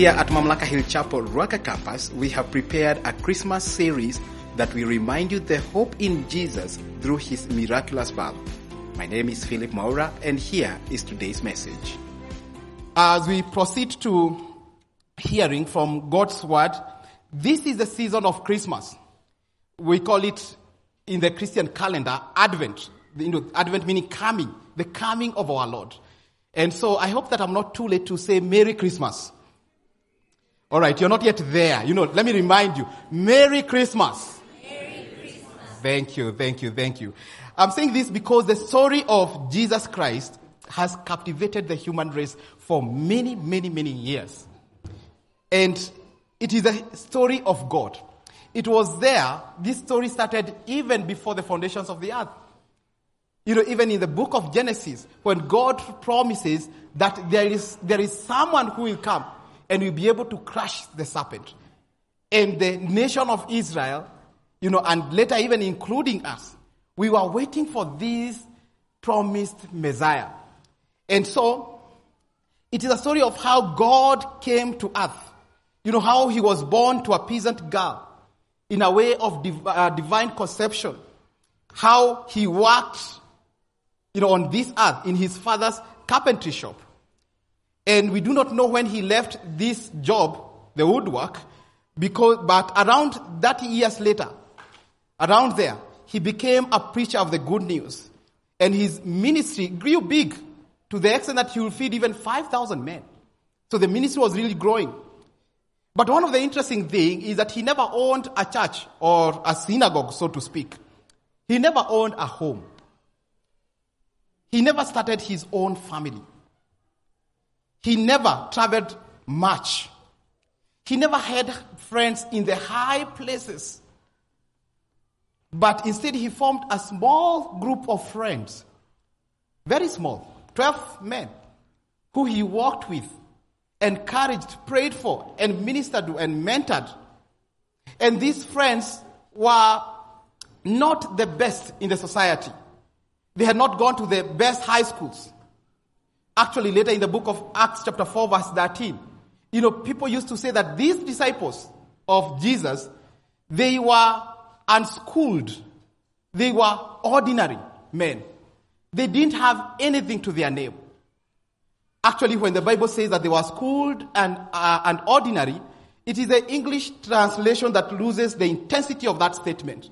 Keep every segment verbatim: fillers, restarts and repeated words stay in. Here at Mamlaka Hill Chapel, Ruaka Campus, we have prepared a Christmas series that will remind you the hope in Jesus through his miraculous birth. My name is Philip Mwaura, and here is today's message. As we proceed to hearing from God's word, this is the season of Christmas. We call it in the Christian calendar Advent. You know, Advent meaning coming, the coming of our Lord. And so I hope that I'm not too late to say Merry Christmas. All right, you're not yet there. You know, let me remind you, Merry Christmas. Merry Christmas. Thank you, thank you, thank you. I'm saying this because the story of Jesus Christ has captivated the human race for many, many, many years. And it is a story of God. It was there, this story started even before the foundations of the earth. You know, even in the book of Genesis, when God promises that there is, there is someone who will come and will be able to crush the serpent. And the nation of Israel, you know, and later even including us, we were waiting for this promised Messiah. And so, it is a story of how God came to earth. You know, how he was born to a peasant girl in a way of div- uh, divine conception. How he worked, you know, on this earth in his father's carpentry shop. And we do not know when he left this job, the woodwork, because, but around thirty years later, around there, he became a preacher of the good news. And his ministry grew big to the extent that he would feed even five thousand men. So the ministry was really growing. But one of the interesting things is that he never owned a church or a synagogue, so to speak. He never owned a home. He never started his own family. He never traveled much. He never had friends in the high places. But instead he formed a small group of friends. Very small. Twelve men who he walked with, encouraged, prayed for, and ministered to, and mentored. And these friends were not the best in the society. They had not gone to the best high schools. Actually, later in the book of Acts chapter four verse thirteen, you know, people used to say that these disciples of Jesus, they were unschooled. They were ordinary men. They didn't have anything to their name. Actually, when the Bible says that they were schooled and, uh, and ordinary, it is the English translation that loses the intensity of that statement.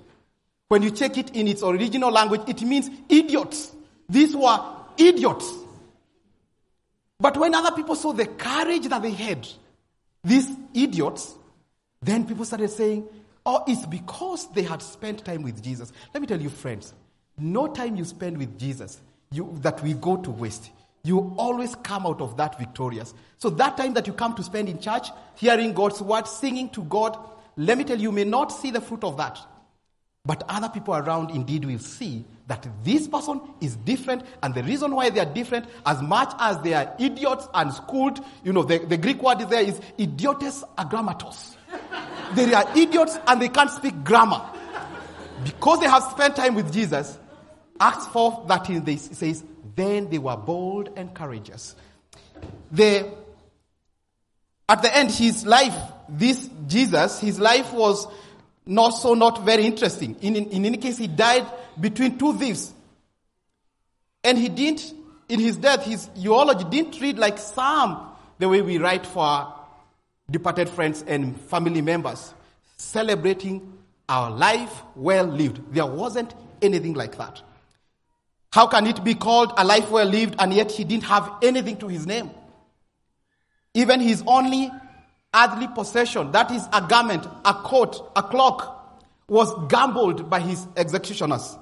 When you check it in its original language, it means idiots. These were idiots. But when other people saw the courage that they had, these idiots, then people started saying, oh, it's because they had spent time with Jesus. Let me tell you, friends, no time you spend with Jesus you, that we go to waste. You always come out of that victorious. So that time that you come to spend in church, hearing God's word, singing to God, let me tell you, you may not see the fruit of that. But other people around indeed will see that this person is different, and the reason why they are different, as much as they are idiots and schooled, you know, the, the Greek word there is idiotes agrammatos. They are idiots and they can't speak grammar. Because they have spent time with Jesus, Acts four, that is, it says, then they were bold and courageous. They, at the end, his life, this Jesus, his life was not so not very interesting. In, in, in any case, he died between two thieves. And he didn't, in his death, his eulogy didn't read like Psalm, the way we write for our departed friends and family members, celebrating our life well lived. There wasn't anything like that. How can it be called a life well lived and yet he didn't have anything to his name? Even his only earthly possession, that is a garment, a coat, a clock, was gambled by his executioners.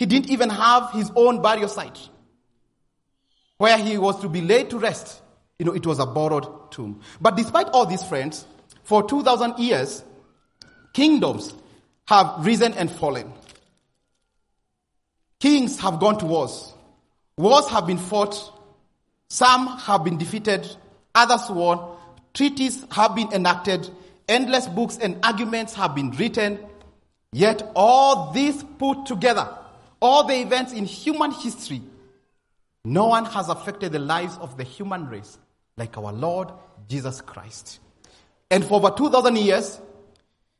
He didn't even have his own burial site where he was to be laid to rest. You know, it was a borrowed tomb. But despite all these, friends, for two thousand years, kingdoms have risen and fallen. Kings have gone to wars. Wars have been fought. Some have been defeated. Others won. Treaties have been enacted. Endless books and arguments have been written. Yet all this put together, all the events in human history, no one has affected the lives of the human race like our Lord Jesus Christ. And for over two thousand years,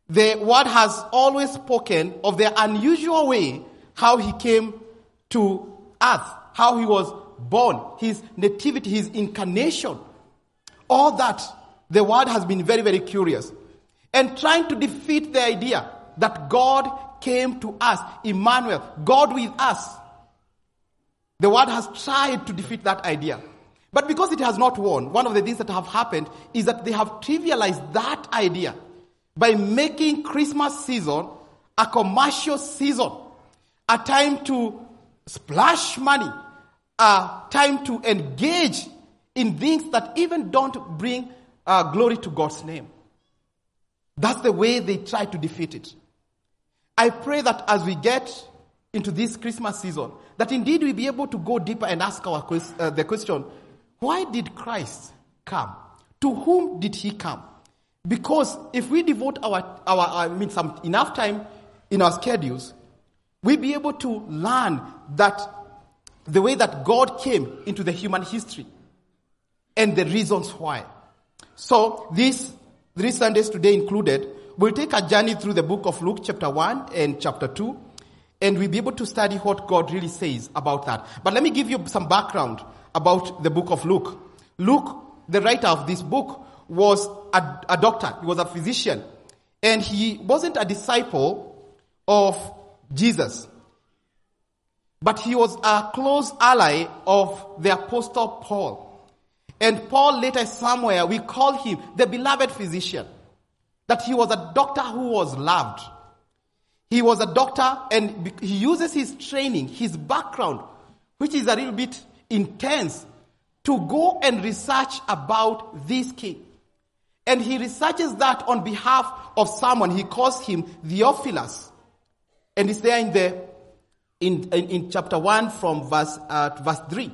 the word has always spoken of the unusual way how he came to earth, how he was born, his nativity, his incarnation. All that, the word has been very, very curious. And trying to defeat the idea that God came to us, Emmanuel, God with us. The word has tried to defeat that idea. But because it has not won, one of the things that have happened is that they have trivialized that idea by making Christmas season a commercial season, a time to splash money, a time to engage in things that even don't bring uh, glory to God's name. That's the way they try to defeat it. I pray that as we get into this Christmas season, that indeed we'll be able to go deeper and ask our uh, the question, why did Christ come? To whom did he come? Because if we devote our, our I mean, some enough time in our schedules, we'll be able to learn that the way that God came into the human history and the reasons why. So these three Sundays today included, we'll take a journey through the book of Luke chapter one and chapter two, and we'll be able to study what God really says about that. But let me give you some background about the book of Luke. Luke, the writer of this book, was a, a doctor. He was a physician. And he wasn't a disciple of Jesus. But he was a close ally of the Apostle Paul. And Paul later somewhere, we call him the beloved physician. That he was a doctor who was loved. He was a doctor, and he uses his training, his background, which is a little bit intense, to go and research about this king. And he researches that on behalf of someone. He calls him Theophilus. And it's there in the in in, in chapter one from verse uh, verse three.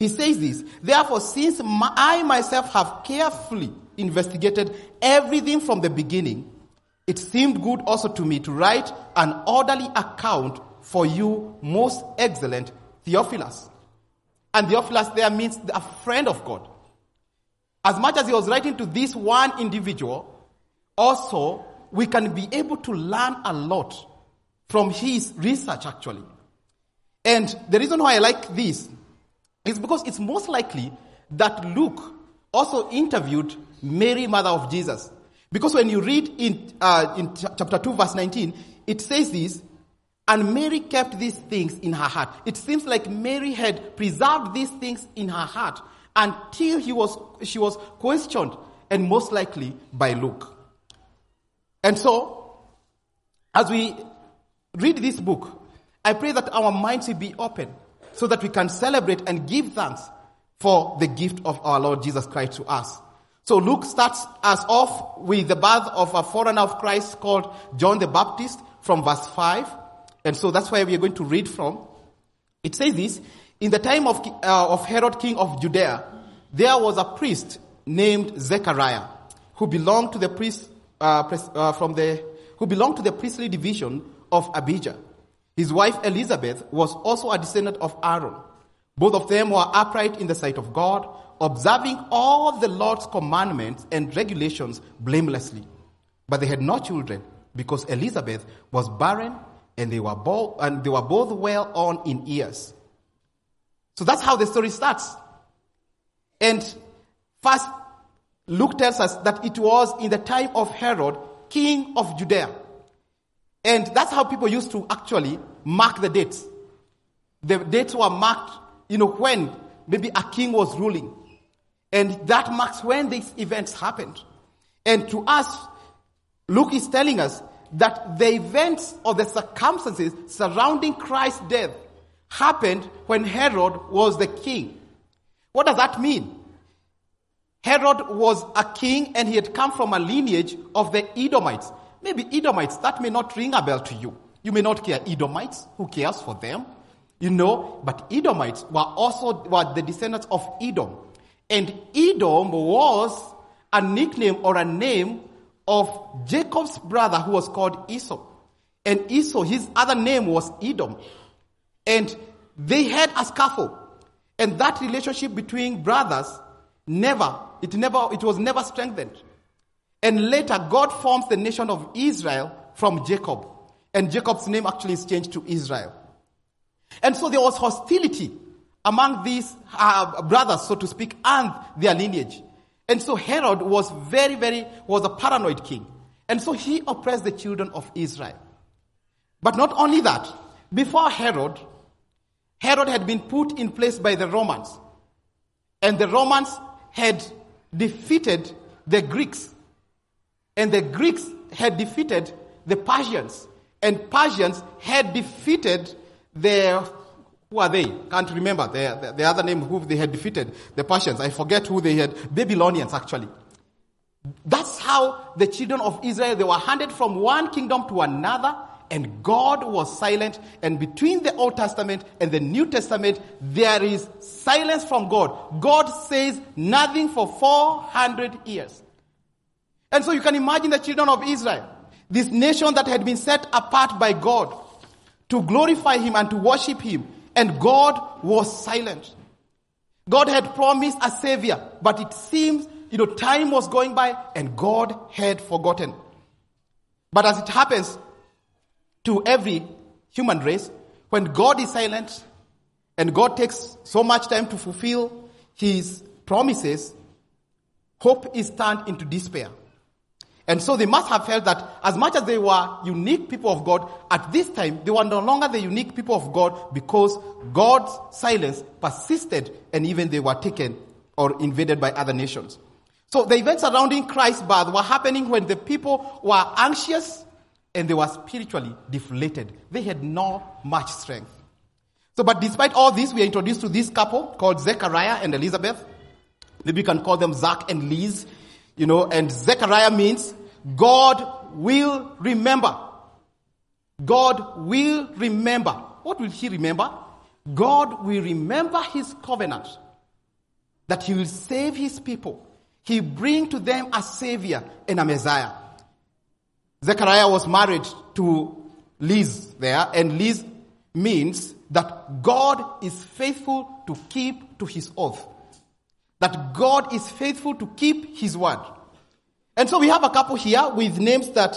He says this, "Therefore, since my, I myself have carefully investigated everything from the beginning, it seemed good also to me to write an orderly account for you, most excellent Theophilus." And Theophilus there means a friend of God. As much as he was writing to this one individual, also we can be able to learn a lot from his research actually. And the reason why I like this is because it's most likely that Luke also interviewed Mary, mother of Jesus. Because when you read in uh, in chapter two, verse nineteen, it says this, "And Mary kept these things in her heart." It seems like Mary had preserved these things in her heart until he was she was questioned, and most likely by Luke. And so, as we read this book, I pray that our minds will be open so that we can celebrate and give thanks for the gift of our Lord Jesus Christ to us. So Luke starts us off with the birth of a forerunner of Christ called John the Baptist from verse five. And so that's where we are going to read from. It says this, "In the time of, uh, of Herod, king of Judea, there was a priest named Zechariah, who belonged to the priest, uh, pres- uh, from the, who belonged to the priestly division of Abijah. His wife Elizabeth was also a descendant of Aaron. Both of them were upright in the sight of God, observing all the Lord's commandments and regulations blamelessly. But they had no children, because Elizabeth was barren, and they were both and they were both well on in years." So that's how the story starts. And first, Luke tells us that it was in the time of Herod, king of Judea. And that's how people used to actually mark the dates. The dates were marked, you know, when maybe a king was ruling. And that marks when these events happened. And to us, Luke is telling us that the events or the circumstances surrounding Christ's death happened when Herod was the king. What does that mean? Herod was a king, and he had come from a lineage of the Edomites. Maybe Edomites, that may not ring a bell to you. You may not care Edomites, who cares for them? You know, but Edomites were also were the descendants of Edom. And Edom was a nickname or a name of Jacob's brother who was called Esau. And Esau, his other name was Edom. And they had a scuffle. And that relationship between brothers Never. It never. It was never strengthened. And later, God forms the nation of Israel from Jacob. And Jacob's name actually is changed to Israel. And so there was hostility among these uh, brothers, so to speak, and their lineage. And so Herod was very, very, was a paranoid king. And so he oppressed the children of Israel. But not only that, before Herod, Herod had been put in place by the Romans. And the Romans had defeated the Greeks. And the Greeks had defeated the Persians. And Persians had defeated the, who are they? Can't remember the, the, the other name who they had defeated. The Persians, I forget who they had. Babylonians, actually. That's how the children of Israel, they were handed from one kingdom to another. And God was silent. And between the Old Testament and the New Testament, there is silence from God. God says nothing for four hundred years. And so you can imagine the children of Israel, this nation that had been set apart by God to glorify Him and to worship Him. And God was silent. God had promised a Savior, but it seems, you know, time was going by and God had forgotten. But as it happens to every human race, when God is silent and God takes so much time to fulfill His promises, hope is turned into despair. And so they must have felt that as much as they were unique people of God, at this time they were no longer the unique people of God because God's silence persisted and even they were taken or invaded by other nations. So the events surrounding Christ's birth were happening when the people were anxious and they were spiritually deflated. They had not much strength. So, but despite all this, we are introduced to this couple called Zechariah and Elizabeth. Maybe you can call them Zach and Liz. You know, and Zechariah means God will remember. God will remember. What will He remember? God will remember His covenant, that He will save His people. He bring to them a Savior and a Messiah. Zechariah was married to Liz there, and Liz means that God is faithful to keep to His oath. That God is faithful to keep His word. And so we have a couple here with names that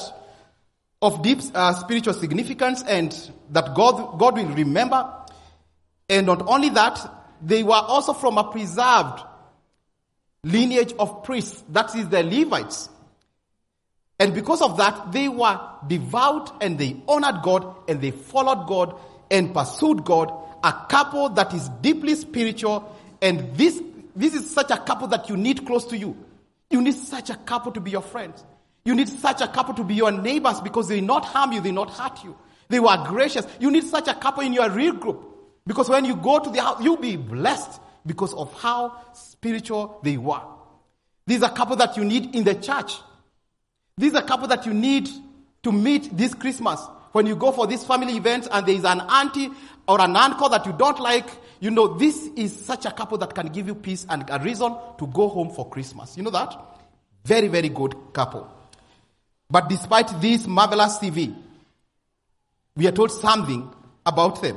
of deep uh, spiritual significance and that God, God will remember. And not only that, they were also from a preserved lineage of priests, that is the Levites. And because of that, they were devout and they honored God and they followed God and pursued God, a couple that is deeply spiritual. And this This is such a couple that you need close to you. You need such a couple to be your friends. You need such a couple to be your neighbors because they will not harm you, they will not hurt you. They were gracious. You need such a couple in your real group because when you go to the house, you'll be blessed because of how spiritual they were. These are couple that you need in the church. These are couple that you need to meet this Christmas. When you go for this family event and there is an auntie or an uncle that you don't like, you know, this is such a couple that can give you peace and a reason to go home for Christmas. You know that? Very, very good couple. But despite this marvelous C V, we are told something about them.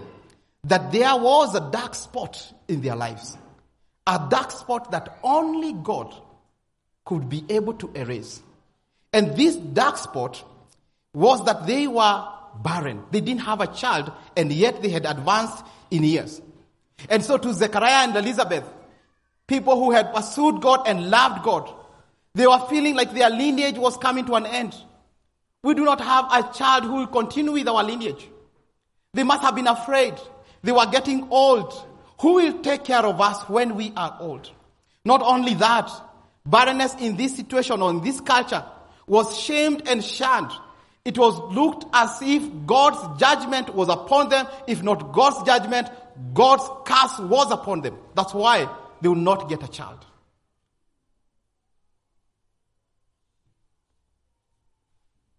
That there was a dark spot in their lives. A dark spot that only God could be able to erase. And this dark spot was that they were barren. They didn't have a child, and yet they had advanced in years. And so to Zechariah and Elizabeth, people who had pursued God and loved God, they were feeling like their lineage was coming to an end. We do not have a child who will continue with our lineage. They must have been afraid. They were getting old. Who will take care of us when we are old? Not only that, barrenness in this situation or in this culture was shamed and shunned. It was looked as if God's judgment was upon them. If not God's judgment, God's curse was upon them. That's why they will not get a child.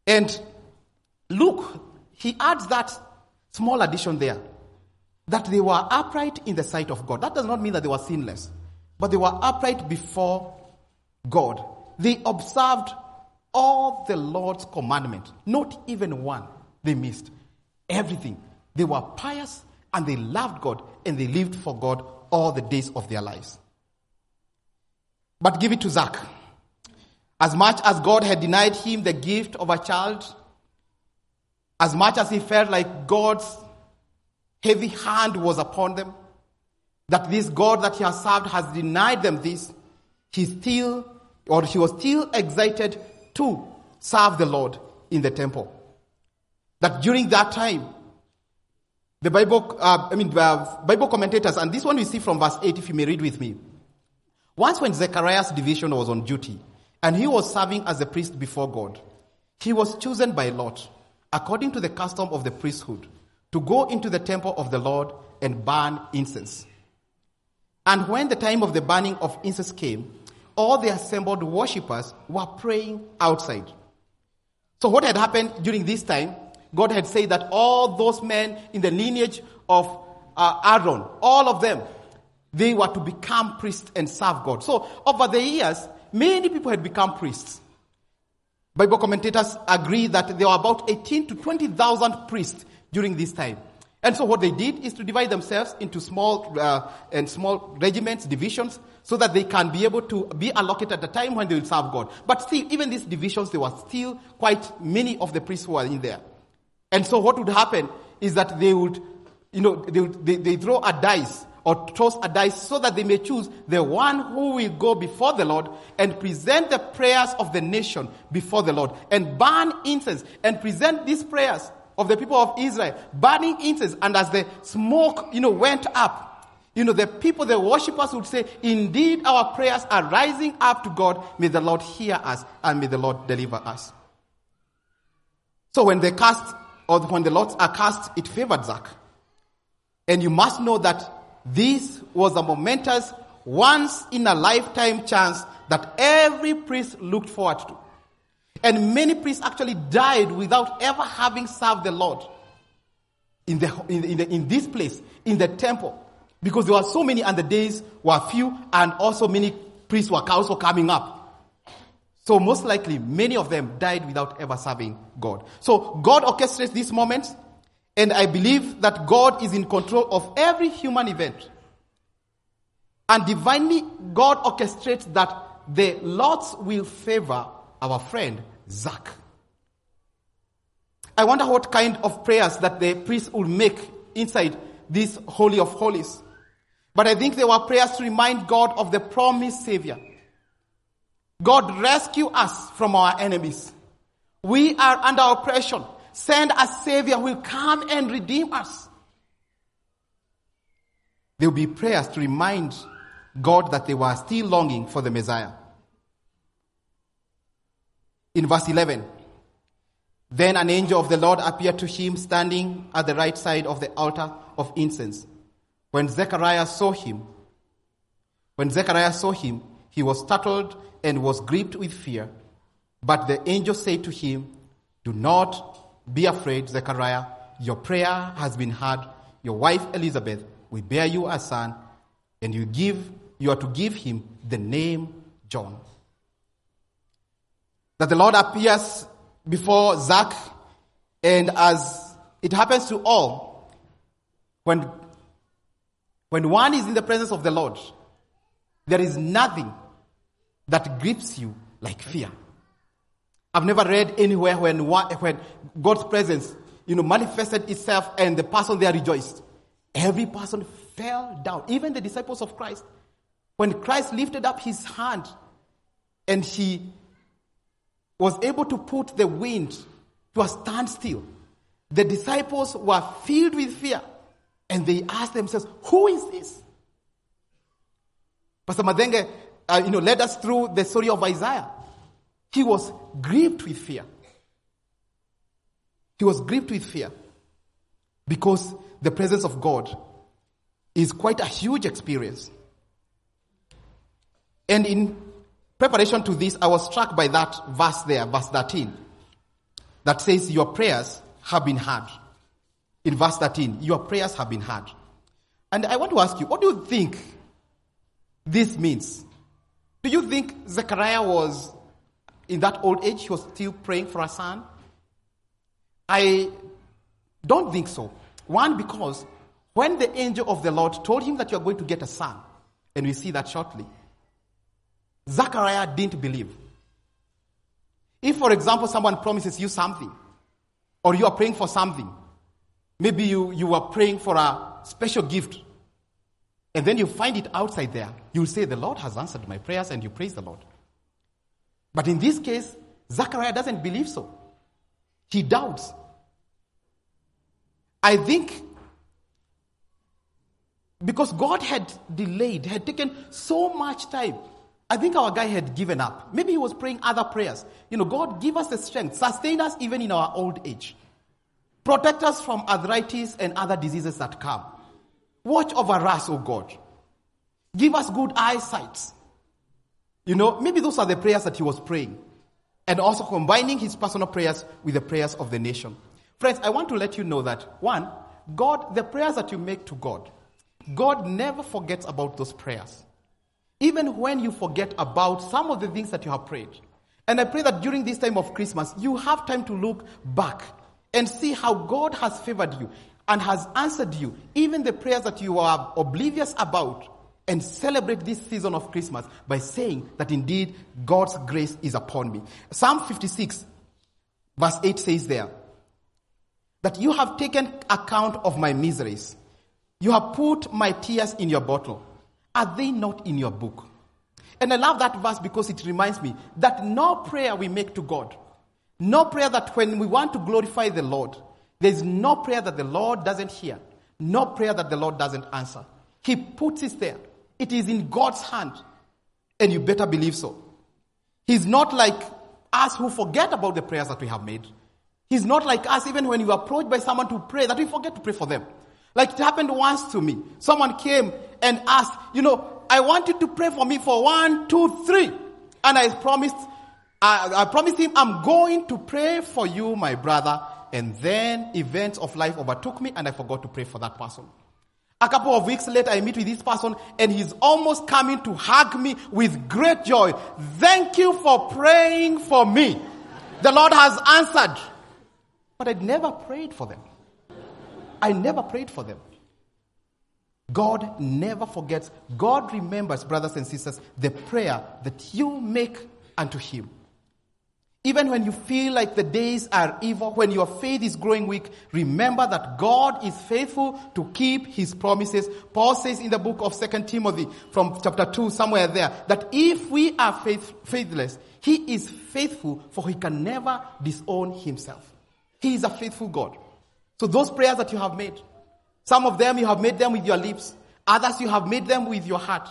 And look, he adds that small addition there, that they were upright in the sight of God. That does not mean that they were sinless, but they were upright before God. They observed all the Lord's commandment, not even one they missed. Everything. They were pious and they loved God and they lived for God all the days of their lives. but give it to Zach. As much as God had denied him the gift of a child, as much as he felt like God's heavy hand was upon them, that this God that he has served has denied them this, he still, or he was still excited to serve the Lord in the temple. That during that time, the Bible, uh, I mean, uh, Bible commentators, and this one we see from verse eight, if you may read with me. Once when Zechariah's division was on duty, and he was serving as a priest before God, he was chosen by lot, according to the custom of the priesthood, to go into the temple of the Lord and burn incense. And when the time of the burning of incense came, all the assembled worshippers were praying outside. So what had happened during this time, God had said that all those men in the lineage of uh, Aaron, all of them, they were to become priests and serve God. So over the years, many people had become priests. Bible commentators agree that there were about eighteen to twenty thousand priests during this time. And so what they did is to divide themselves into small uh, and small regiments, divisions, so that they can be able to be allocated at the time when they will serve God. But still, even these divisions, there were still quite many of the priests who were in there. And so what would happen is that they would, you know, they would, they, they throw a dice or toss a dice so that they may choose the one who will go before the Lord and present the prayers of the nation before the Lord and burn incense and present these prayers of the people of Israel, burning incense. And as the smoke, you know, went up, you know, the people, the worshippers would say, indeed, our prayers are rising up to God. May the Lord hear us and may the Lord deliver us. So when they cast, or when the lots are cast, it favored Zach. And you must know that this was a momentous, once in a lifetime chance that every priest looked forward to. And many priests actually died without ever having served the Lord in the in, the, in, the, in this place, in the temple. Because there were so many and the days were few, and also many priests were also coming up. So most likely, many of them died without ever serving God. So God orchestrates these moments, and I believe that God is in control of every human event. And divinely, God orchestrates that the lots will favor our friend, Zach. I wonder what kind of prayers that the priests would make inside this Holy of Holies. But I think there were prayers to remind God of the promised Savior. God, rescue us from our enemies. We are under oppression. Send a Savior who will come and redeem us. There will be prayers to remind God that they were still longing for the Messiah. In verse eleven, then an angel of the Lord appeared to him standing at the right side of the altar of incense. When Zechariah saw him, when Zechariah saw him, he was startled and was gripped with fear. But the angel said to him, do not be afraid, Zechariah. Your prayer has been heard. Your wife Elizabeth will bear you a son, and you give you are to give him the name John. That the Lord appears before Zach, and as it happens to all, when, when one is in the presence of the Lord, there is nothing that grips you like fear. I've never read anywhere when one, when God's presence, you know, manifested itself and the person there rejoiced. Every person fell down, even the disciples of Christ. When Christ lifted up his hand and he was able to put the wind to a standstill, the disciples were filled with fear and they asked themselves, who is this? Pastor Madenge Uh, you know, led us through the story of Isaiah. He was gripped with fear. He was gripped with fear because the presence of God is quite a huge experience. And in preparation to this, I was struck by that verse there, verse thirteen, that says, your prayers have been heard. In verse thirteen, your prayers have been heard. And I want to ask you, what do you think this means? Do you think Zechariah was, in that old age, he was still praying for a son? I don't think so. One, because when the angel of the Lord told him that you are going to get a son, and we see that shortly, Zechariah didn't believe. If, for example, someone promises you something, or you are praying for something, maybe you, you were praying for a special gift, and then you find it outside there, you'll say, the Lord has answered my prayers, and you praise the Lord. But in this case, Zechariah doesn't believe so. He doubts. I think because God had delayed, had taken so much time, I think our guy had given up. Maybe he was praying other prayers. You know, God, give us the strength, sustain us even in our old age. Protect us from arthritis and other diseases that come. Watch over us, oh God. Give us good eyesight. You know, maybe those are the prayers that he was praying. And also combining his personal prayers with the prayers of the nation. Friends, I want to let you know that, one, God, the prayers that you make to God, God never forgets about those prayers. Even when you forget about some of the things that you have prayed. And I pray that during this time of Christmas, you have time to look back and see how God has favored you and has answered you, even the prayers that you are oblivious about, and celebrate this season of Christmas by saying that indeed God's grace is upon me. Psalm fifty-six verse eight says there, that you have taken account of my miseries. You have put my tears in your bottle. Are they not in your book? And I love that verse because it reminds me that no prayer we make to God, no prayer that when we want to glorify the Lord, there is no prayer that the Lord doesn't hear, no prayer that the Lord doesn't answer. He puts it there. It is in God's hand. And you better believe so. He's not like us who forget about the prayers that we have made. He's not like us even when you are approached by someone to pray, that we forget to pray for them. Like it happened once to me. Someone came and asked, you know, I want you to pray for me for one, two, three. And I promised, I, I promised him, I'm going to pray for you, my brother. And then events of life overtook me and I forgot to pray for that person. A couple of weeks later, I meet with this person and he's almost coming to hug me with great joy. Thank you for praying for me. The Lord has answered. But I never prayed for them. I never prayed for them. God never forgets. God remembers, brothers and sisters, the prayer that you make unto him. Even when you feel like the days are evil, when your faith is growing weak, remember that God is faithful to keep his promises. Paul says in the book of Second Timothy from chapter two, somewhere there, that if we are faith, faithless, he is faithful, for he can never disown himself. He is a faithful God. So those prayers that you have made, some of them you have made them with your lips. Others you have made them with your heart.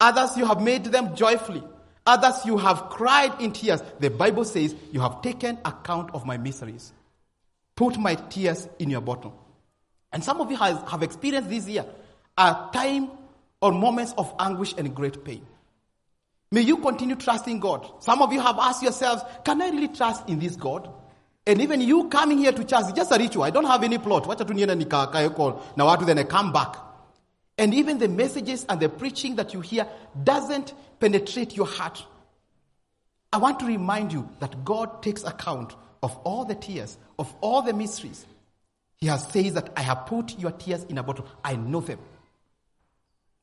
Others you have made them joyfully. Others you have cried in tears. The Bible says, you have taken account of my miseries. Put my tears in your bottle. And some of you has, have experienced this year a time or moments of anguish and great pain. May you continue trusting God. Some of you have asked yourselves, can I really trust in this God? And even you coming here to church, just a ritual. I don't have any plot. Then I come back. And even the messages and the preaching that you hear doesn't penetrate your heart. I want to remind you that God takes account of all the tears, of all the mysteries. He has said that I have put your tears in a bottle. I know them.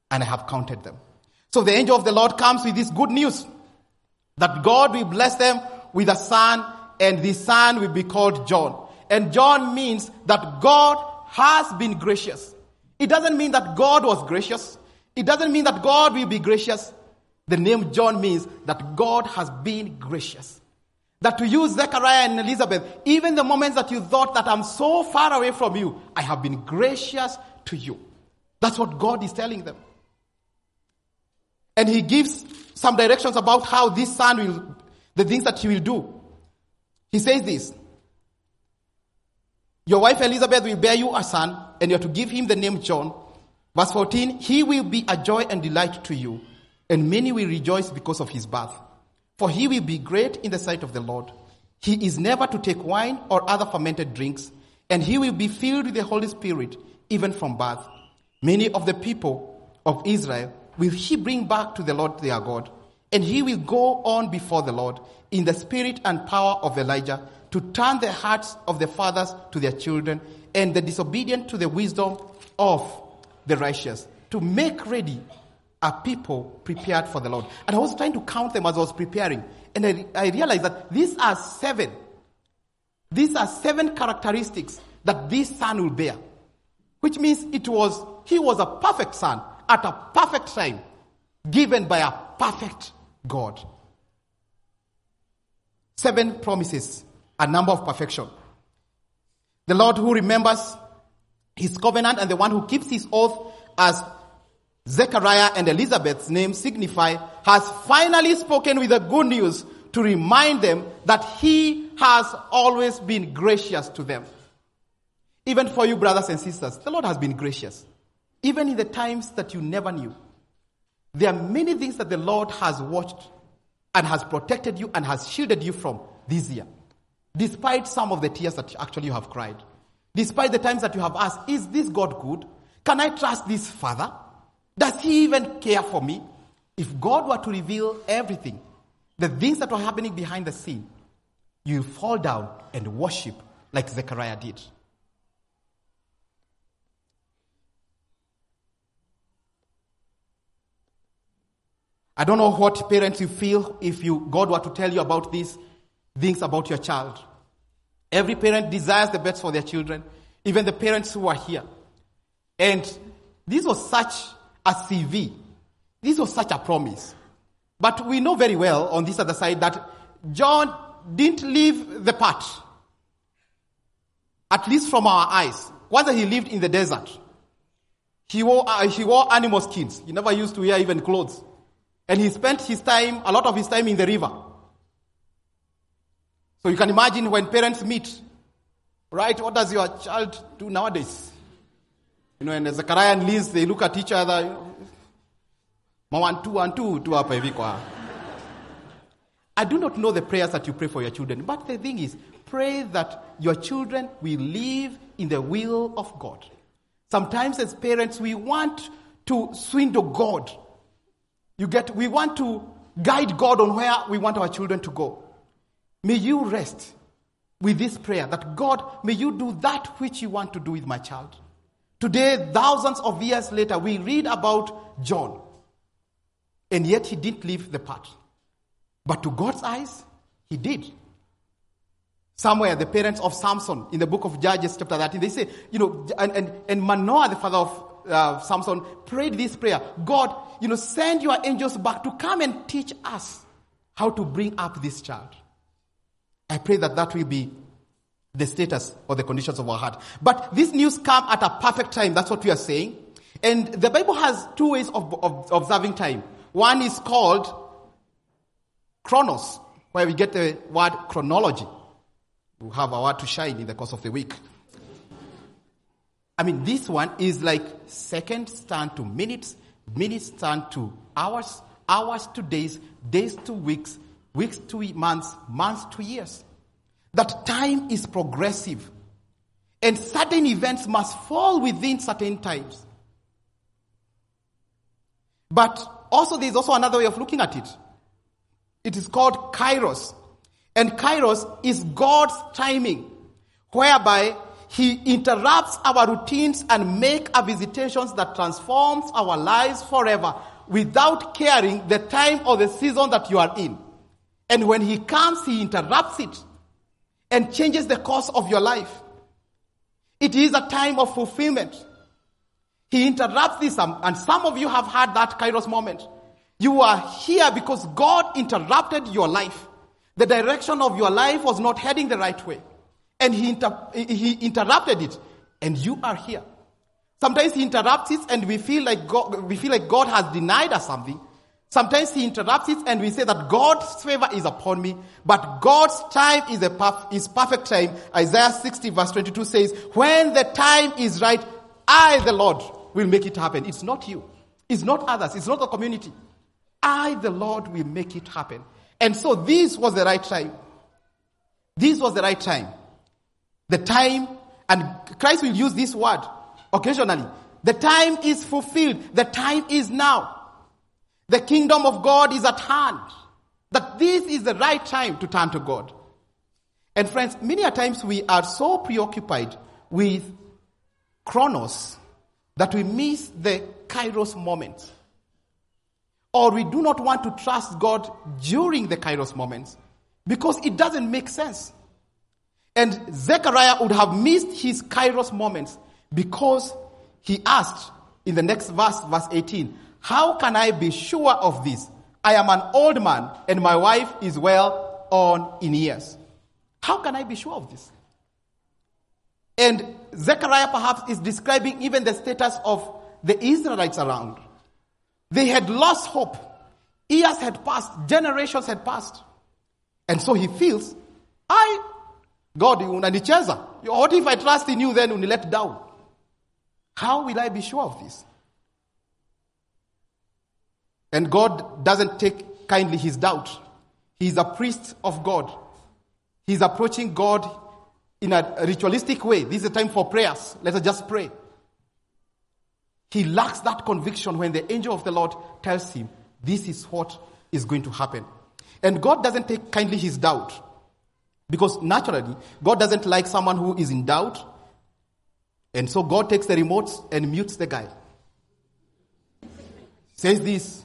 And I have counted them. So the angel of the Lord comes with this good news, that God will bless them with a son, and the son will be called John. And John means that God has been gracious. It doesn't mean that God was gracious. It doesn't mean that God will be gracious. The name John means that God has been gracious. That to you, Zechariah and Elizabeth, even the moments that you thought that I'm so far away from you, I have been gracious to you. That's what God is telling them. And he gives some directions about how this son will, the things that he will do. He says this, your wife Elizabeth will bear you a son, and you are to give him the name John. Verse fourteen, he will be a joy and delight to you, and many will rejoice because of his birth. For he will be great in the sight of the Lord. He is never to take wine or other fermented drinks, and he will be filled with the Holy Spirit, even from birth. Many of the people of Israel will he bring back to the Lord their God, and he will go on before the Lord in the spirit and power of Elijah, to turn the hearts of the fathers to their children, and the disobedient to the wisdom of the righteous, to make ready are people prepared for the Lord? And I was trying to count them as I was preparing. And I, I realized that these are seven. These are seven characteristics that this son will bear. Which means it was he was a perfect son at a perfect time, given by a perfect God. Seven promises, a number of perfection. The Lord who remembers his covenant and the one who keeps his oath, as Zechariah and Elizabeth's names signify, has finally spoken with the good news to remind them that he has always been gracious to them. Even for you, brothers and sisters, the Lord has been gracious. Even in the times that you never knew, there are many things that the Lord has watched and has protected you and has shielded you from this year. Despite some of the tears that actually you have cried. Despite the times that you have asked, is this God good? Can I trust this Father? Does he even care for me? If God were to reveal everything, the things that were happening behind the scene, you fall down and worship like Zechariah did. I don't know what parents you feel if you God were to tell you about these things about your child. Every parent desires the best for their children, even the parents who are here. And this was such a C V. This was such a promise. But we know very well on this other side that John didn't leave the path, at least from our eyes. Whether he lived in the desert, he wore, uh, he wore animal skins. He never used to wear even clothes. And he spent his time, a lot of his time in the river. So you can imagine when parents meet, right? What does your child do nowadays? You know, and Zechariah and Liz, they look at each other. You know, one, two, one, two, two, I do not know the prayers that you pray for your children. But the thing is, pray that your children will live in the will of God. Sometimes as parents, we want to swindle God. You get, we want to guide God on where we want our children to go. May you rest with this prayer that God, may you do that which you want to do with my child. Today, thousands of years later, we read about John. And yet he didn't leave the path. But to God's eyes, he did. Somewhere, the parents of Samson, in the book of Judges, chapter thirteen, they say, you know, and, and, and Manoah, the father of Uh, Samson, prayed this prayer. God, you know, send your angels back to come and teach us how to bring up this child. I pray that that will be the status or the conditions of our heart. But this news comes at a perfect time. That's what we are saying. And the Bible has two ways of, of observing time. One is called chronos, where we get the word chronology. We'll have our word to shine in the course of the week. I mean, this one is like seconds turn to minutes, minutes turn to hours, hours to days, days to weeks, weeks to months, months to years. That time is progressive. And certain events must fall within certain times. But also, there's also another way of looking at it. It is called kairos. And kairos is God's timing, whereby he interrupts our routines and makes a visitation that transforms our lives forever without caring the time or the season that you are in. And when he comes, he interrupts it and changes the course of your life. It is a time of fulfillment. He interrupts this, and some of you have had that kairos moment. You are here because God interrupted your life. The direction of your life was not heading the right way. And he, inter- he interrupted it. And you are here. Sometimes he interrupts it and we feel like God, we feel like God has denied us something. Sometimes he interrupts it and we say that God's favor is upon me. But God's time is a perf- is perfect time. Isaiah sixty verse twenty-two says, when the time is right, I, the Lord, will make it happen. It's not you. It's not others. It's not the community. I, the Lord, will make it happen. And so this was the right time. This was the right time. The time, and Christ will use this word occasionally. The time is fulfilled. The time is now. The kingdom of God is at hand. That this is the right time to turn to God. And friends, many a times we are so preoccupied with chronos that we miss the kairos moment. or we do not want to trust God during the Kairos moments because it doesn't make sense. And Zechariah would have missed his Kairos moments because he asked in the next verse, verse eighteen, how can I be sure of this? I am an old man and my wife is well on in years. How can I be sure of this? And Zechariah perhaps is describing even the status of the Israelites around. They had lost hope. Years had passed. Generations had passed. And so he feels, I, God, unanicheza. What if I trust in you, then you let down? How will I be sure of this? And God doesn't take kindly his doubt. He is a priest of God. He is approaching God in a ritualistic way. This is a time for prayers. Let us just pray. He lacks that conviction when the angel of the Lord tells him, this is what is going to happen. And God doesn't take kindly his doubt. Because naturally, God doesn't like someone who is in doubt. And so God takes the remote and mutes the guy. Says this.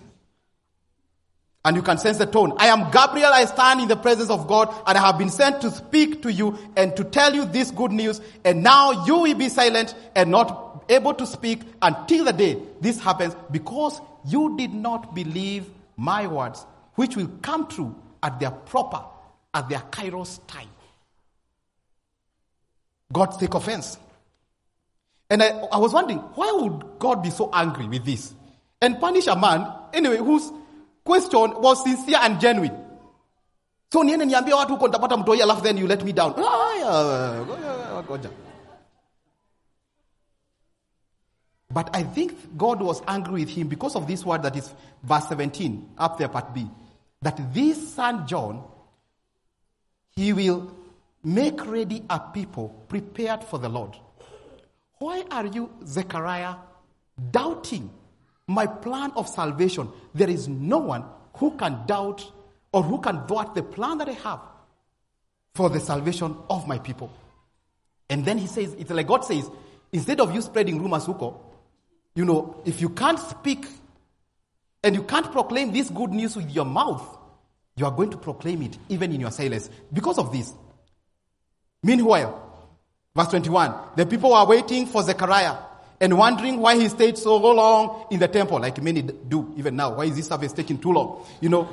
And you can sense the tone. I am Gabriel, I stand in the presence of God, and I have been sent to speak to you and to tell you this good news. And now you will be silent and not able to speak until the day this happens, because you did not believe my words, which will come true at their proper, at their Kairos time. God take offense. And I, I was wondering, why would God be so angry with this and punish a man, anyway, whose question was sincere and genuine? So niende niambie watu uko nitapata mtoi alafu then you let me down. But I think God was angry with him because of this word that is verse seventeen, up there part B. That this son John, he will make ready a people prepared for the Lord. Why are you, Zechariah, doubting my plan of salvation? There is no one who can doubt or who can thwart the plan that I have for the salvation of my people. And then he says, it's like God says, instead of you spreading rumors, huko, you know, if you can't speak and you can't proclaim this good news with your mouth, you are going to proclaim it even in your silence. Because of this, meanwhile, verse twenty-one, the people were waiting for Zechariah and wondering why he stayed so long in the temple, like many do even now. Why is this service taking too long? You know.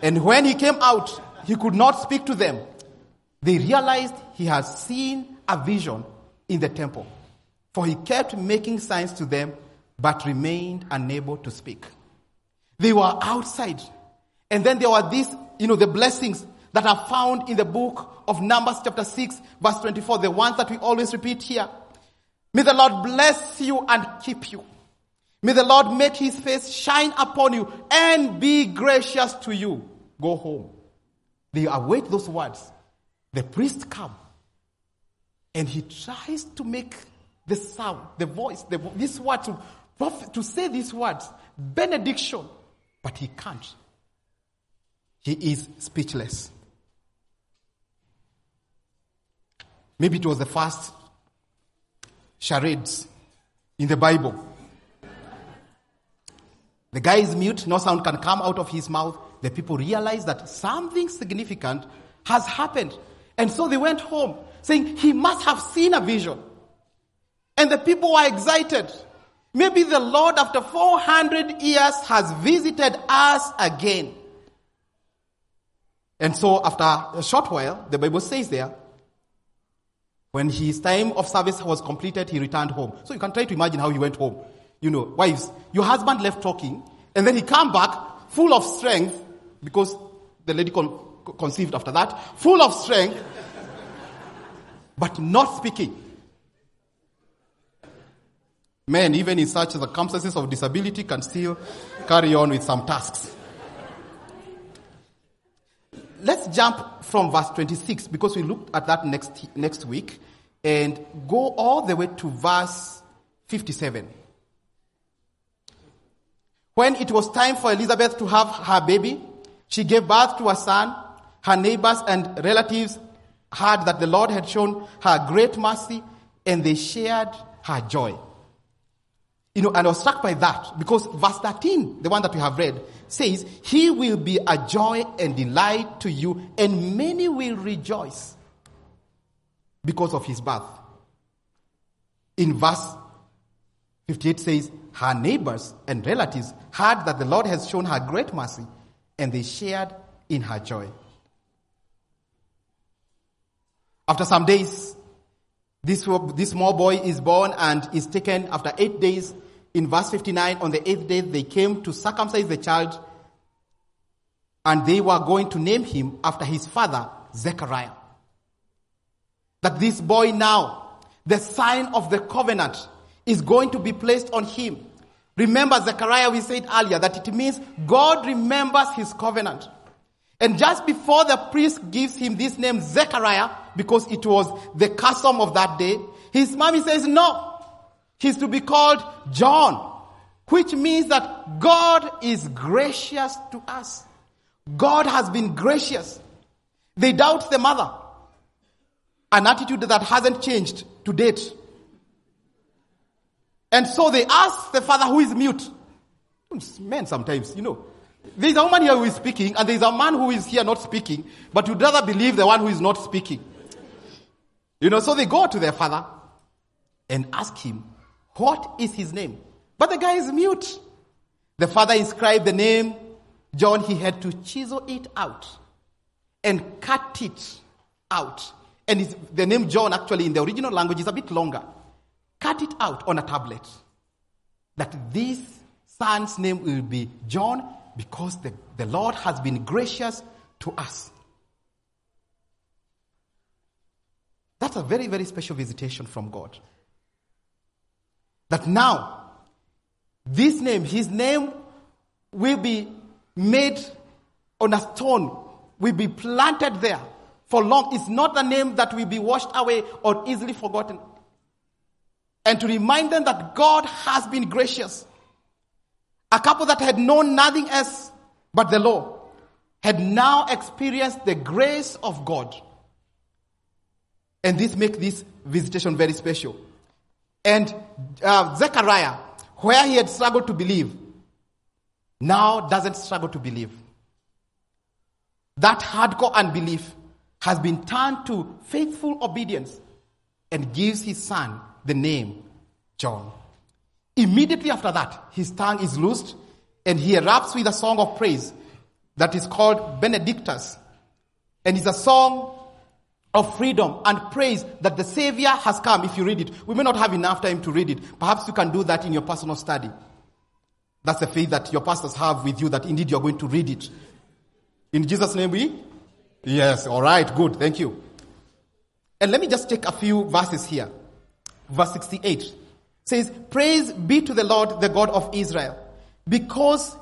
And when he came out, he could not speak to them. They realized he had seen a vision in the temple, for he kept making signs to them, but remained unable to speak. They were outside, and then there were these, you know, the blessings that are found in the book of Numbers chapter six, verse twenty-four, the ones that we always repeat here. May the Lord bless you and keep you. May the Lord make his face shine upon you and be gracious to you. Go home. They await those words. The priest comes and he tries to make the sound, the voice, the, this word, to, to say these words, benediction, but he can't. He is speechless. Maybe it was the first charades in the Bible. The guy is mute, no sound can come out of his mouth. The people realize that something significant has happened. And so they went home saying, he must have seen a vision. And the people were excited. Maybe the Lord after four hundred years has visited us again. And so after a short while, the Bible says there, when his time of service was completed, he returned home. So you can try to imagine how he went home. You know, wives, your husband left talking, and then he came back full of strength, because the lady con- conceived after that, full of strength, but not speaking. Men, even in such circumstances of disability, can still carry on with some tasks. Let's jump from verse twenty-six, because we looked at that next next week, and go all the way to verse fifty-seven. When it was time for Elizabeth to have her baby, she gave birth to a son. Her neighbors and relatives heard that the Lord had shown her great mercy, and they shared her joy. You know, and I was struck by that because verse thirteen, the one that we have read, says, he will be a joy and delight to you, and many will rejoice because of his birth. In verse fifty-eight says, her neighbors and relatives heard that the Lord has shown her great mercy, and they shared in her joy. After some days, this, this small boy is born and is taken after eight days. In verse fifty-nine, on the eighth day, they came to circumcise the child, and they were going to name him after his father, Zechariah. That this boy now, the sign of the covenant, is going to be placed on him. Remember Zechariah, we said earlier, that it means God remembers his covenant. And just before the priest gives him this name, Zechariah, because it was the custom of that day, his mommy says, no, he's to be called John, which means that God is gracious to us. God has been gracious. They doubt the mother, an attitude that hasn't changed to date. And so they ask the father, who is mute. Men sometimes, you know. There's a woman here who is speaking, and there's a man who is here not speaking, but you'd rather believe the one who is not speaking. You know, so they go to their father and ask him, what is his name? But the guy is mute. The father inscribed the name John. He had to chisel it out and cut it out. And it's, the name John actually in the original language is a bit longer. Cut it out on a tablet, that this son's name will be John, because the, the Lord has been gracious to us. That's a very, very special visitation from God. That now, this name, his name, will be made on a stone, will be planted there for long. It's not a name that will be washed away or easily forgotten. And to remind them that God has been gracious. A couple that had known nothing else but the law had now experienced the grace of God. And this makes this visitation very special. And uh, Zechariah, where he had struggled to believe, now doesn't struggle to believe. That hardcore unbelief has been turned to faithful obedience, and gives his son the name John. Immediately after that, his tongue is loosed, and he erupts with a song of praise that is called Benedictus. And it's a song of freedom and praise that the Savior has come. If you read it, we may not have enough time to read it. Perhaps you can do that in your personal study. That's the faith that your pastors have with you, that indeed you're going to read it. In Jesus' name we? Yes, all right, good, thank you. And let me just take a few verses here. Verse sixty-eight says, praise be to the Lord, the God of Israel, because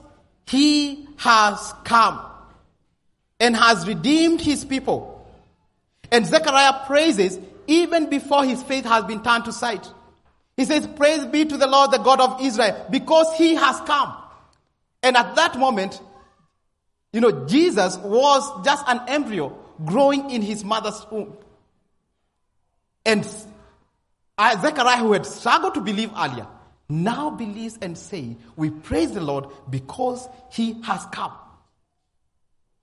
he has come and has redeemed his people. And Zechariah praises even before his faith has been turned to sight. He says, praise be to the Lord, the God of Israel, because he has come. And at that moment, you know, Jesus was just an embryo growing in his mother's womb. And Zechariah, who had struggled to believe earlier, now believes and says, we praise the Lord because he has come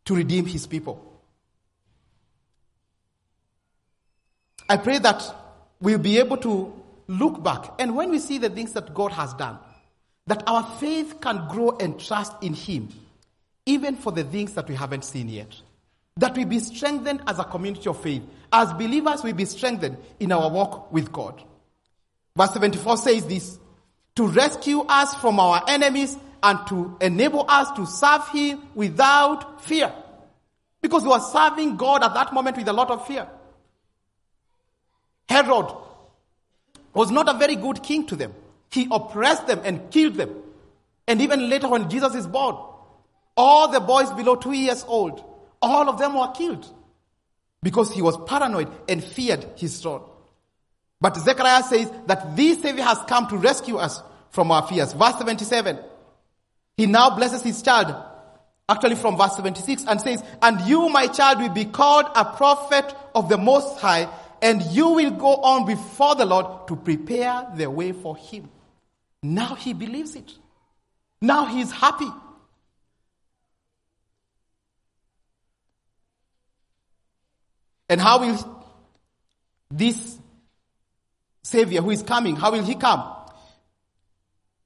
to redeem his people. I pray that we'll be able to look back, and when we see the things that God has done, that our faith can grow and trust in him, even for the things that we haven't seen yet. That we be strengthened as a community of faith. As believers, we be strengthened in our walk with God. Verse seventy-four says this, to rescue us from our enemies and to enable us to serve him without fear. Because we were serving God at that moment with a lot of fear. Herod was not a very good king to them. He oppressed them and killed them. And even later when Jesus is born, all the boys below two years old, all of them were killed because he was paranoid and feared his throne. But Zechariah says that this Savior has come to rescue us from our fears. Verse seventy-seven, he now blesses his child, actually from verse seventy-six, and says, and you, my child, will be called a prophet of the Most High, and you will go on before the Lord to prepare the way for him. Now he believes it. Now he's happy. And how will this Savior who is coming, how will he come?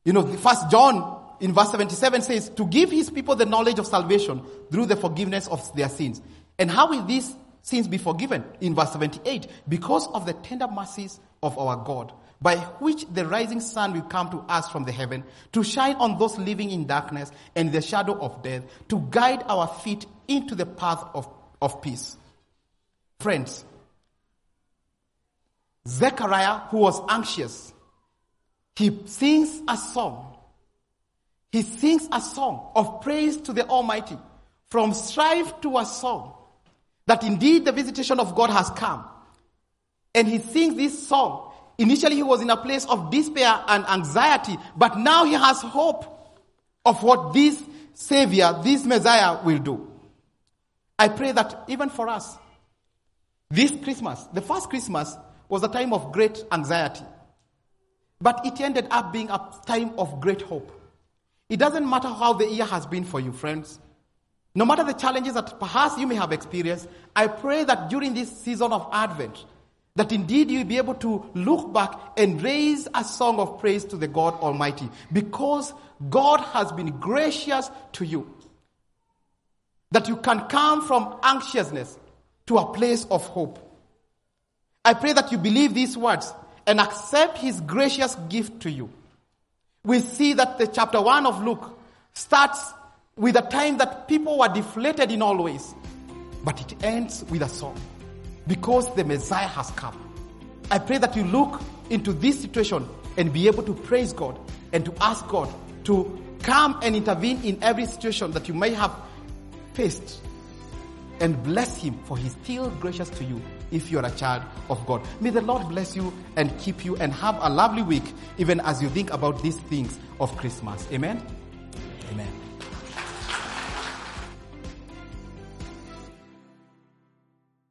You know, First John in verse seventy-seven says, to give his people the knowledge of salvation through the forgiveness of their sins. And how will these sins be forgiven? In verse seventy-eight, because of the tender mercies of our God, by which the rising sun will come to us from the heaven, to shine on those living in darkness and the shadow of death, to guide our feet into the path of, of peace. Friends, Zechariah, who was anxious, he sings a song. He sings a song of praise to the Almighty, from strife to a song, that indeed the visitation of God has come. And he sings this song. Initially he was in a place of despair and anxiety, but now he has hope of what this Savior, this Messiah will do. I pray that even for us, this Christmas, the first Christmas, was a time of great anxiety. But it ended up being a time of great hope. It doesn't matter how the year has been for you, friends. No matter the challenges that perhaps you may have experienced, I pray that during this season of Advent, that indeed you'll be able to look back and raise a song of praise to the God Almighty, because God has been gracious to you. That you can come from anxiousness to a place of hope. I pray that you believe these words and accept his gracious gift to you. We see that the chapter one of Luke starts with a time that people were deflated in all ways, but it ends with a song, because the Messiah has come. I pray that you look into this situation and be able to praise God and to ask God to come and intervene in every situation that you may have faced, and bless him, for he is still gracious to you if you are a child of God. May the Lord bless you and keep you, and have a lovely week even as you think about these things of Christmas. Amen? Amen.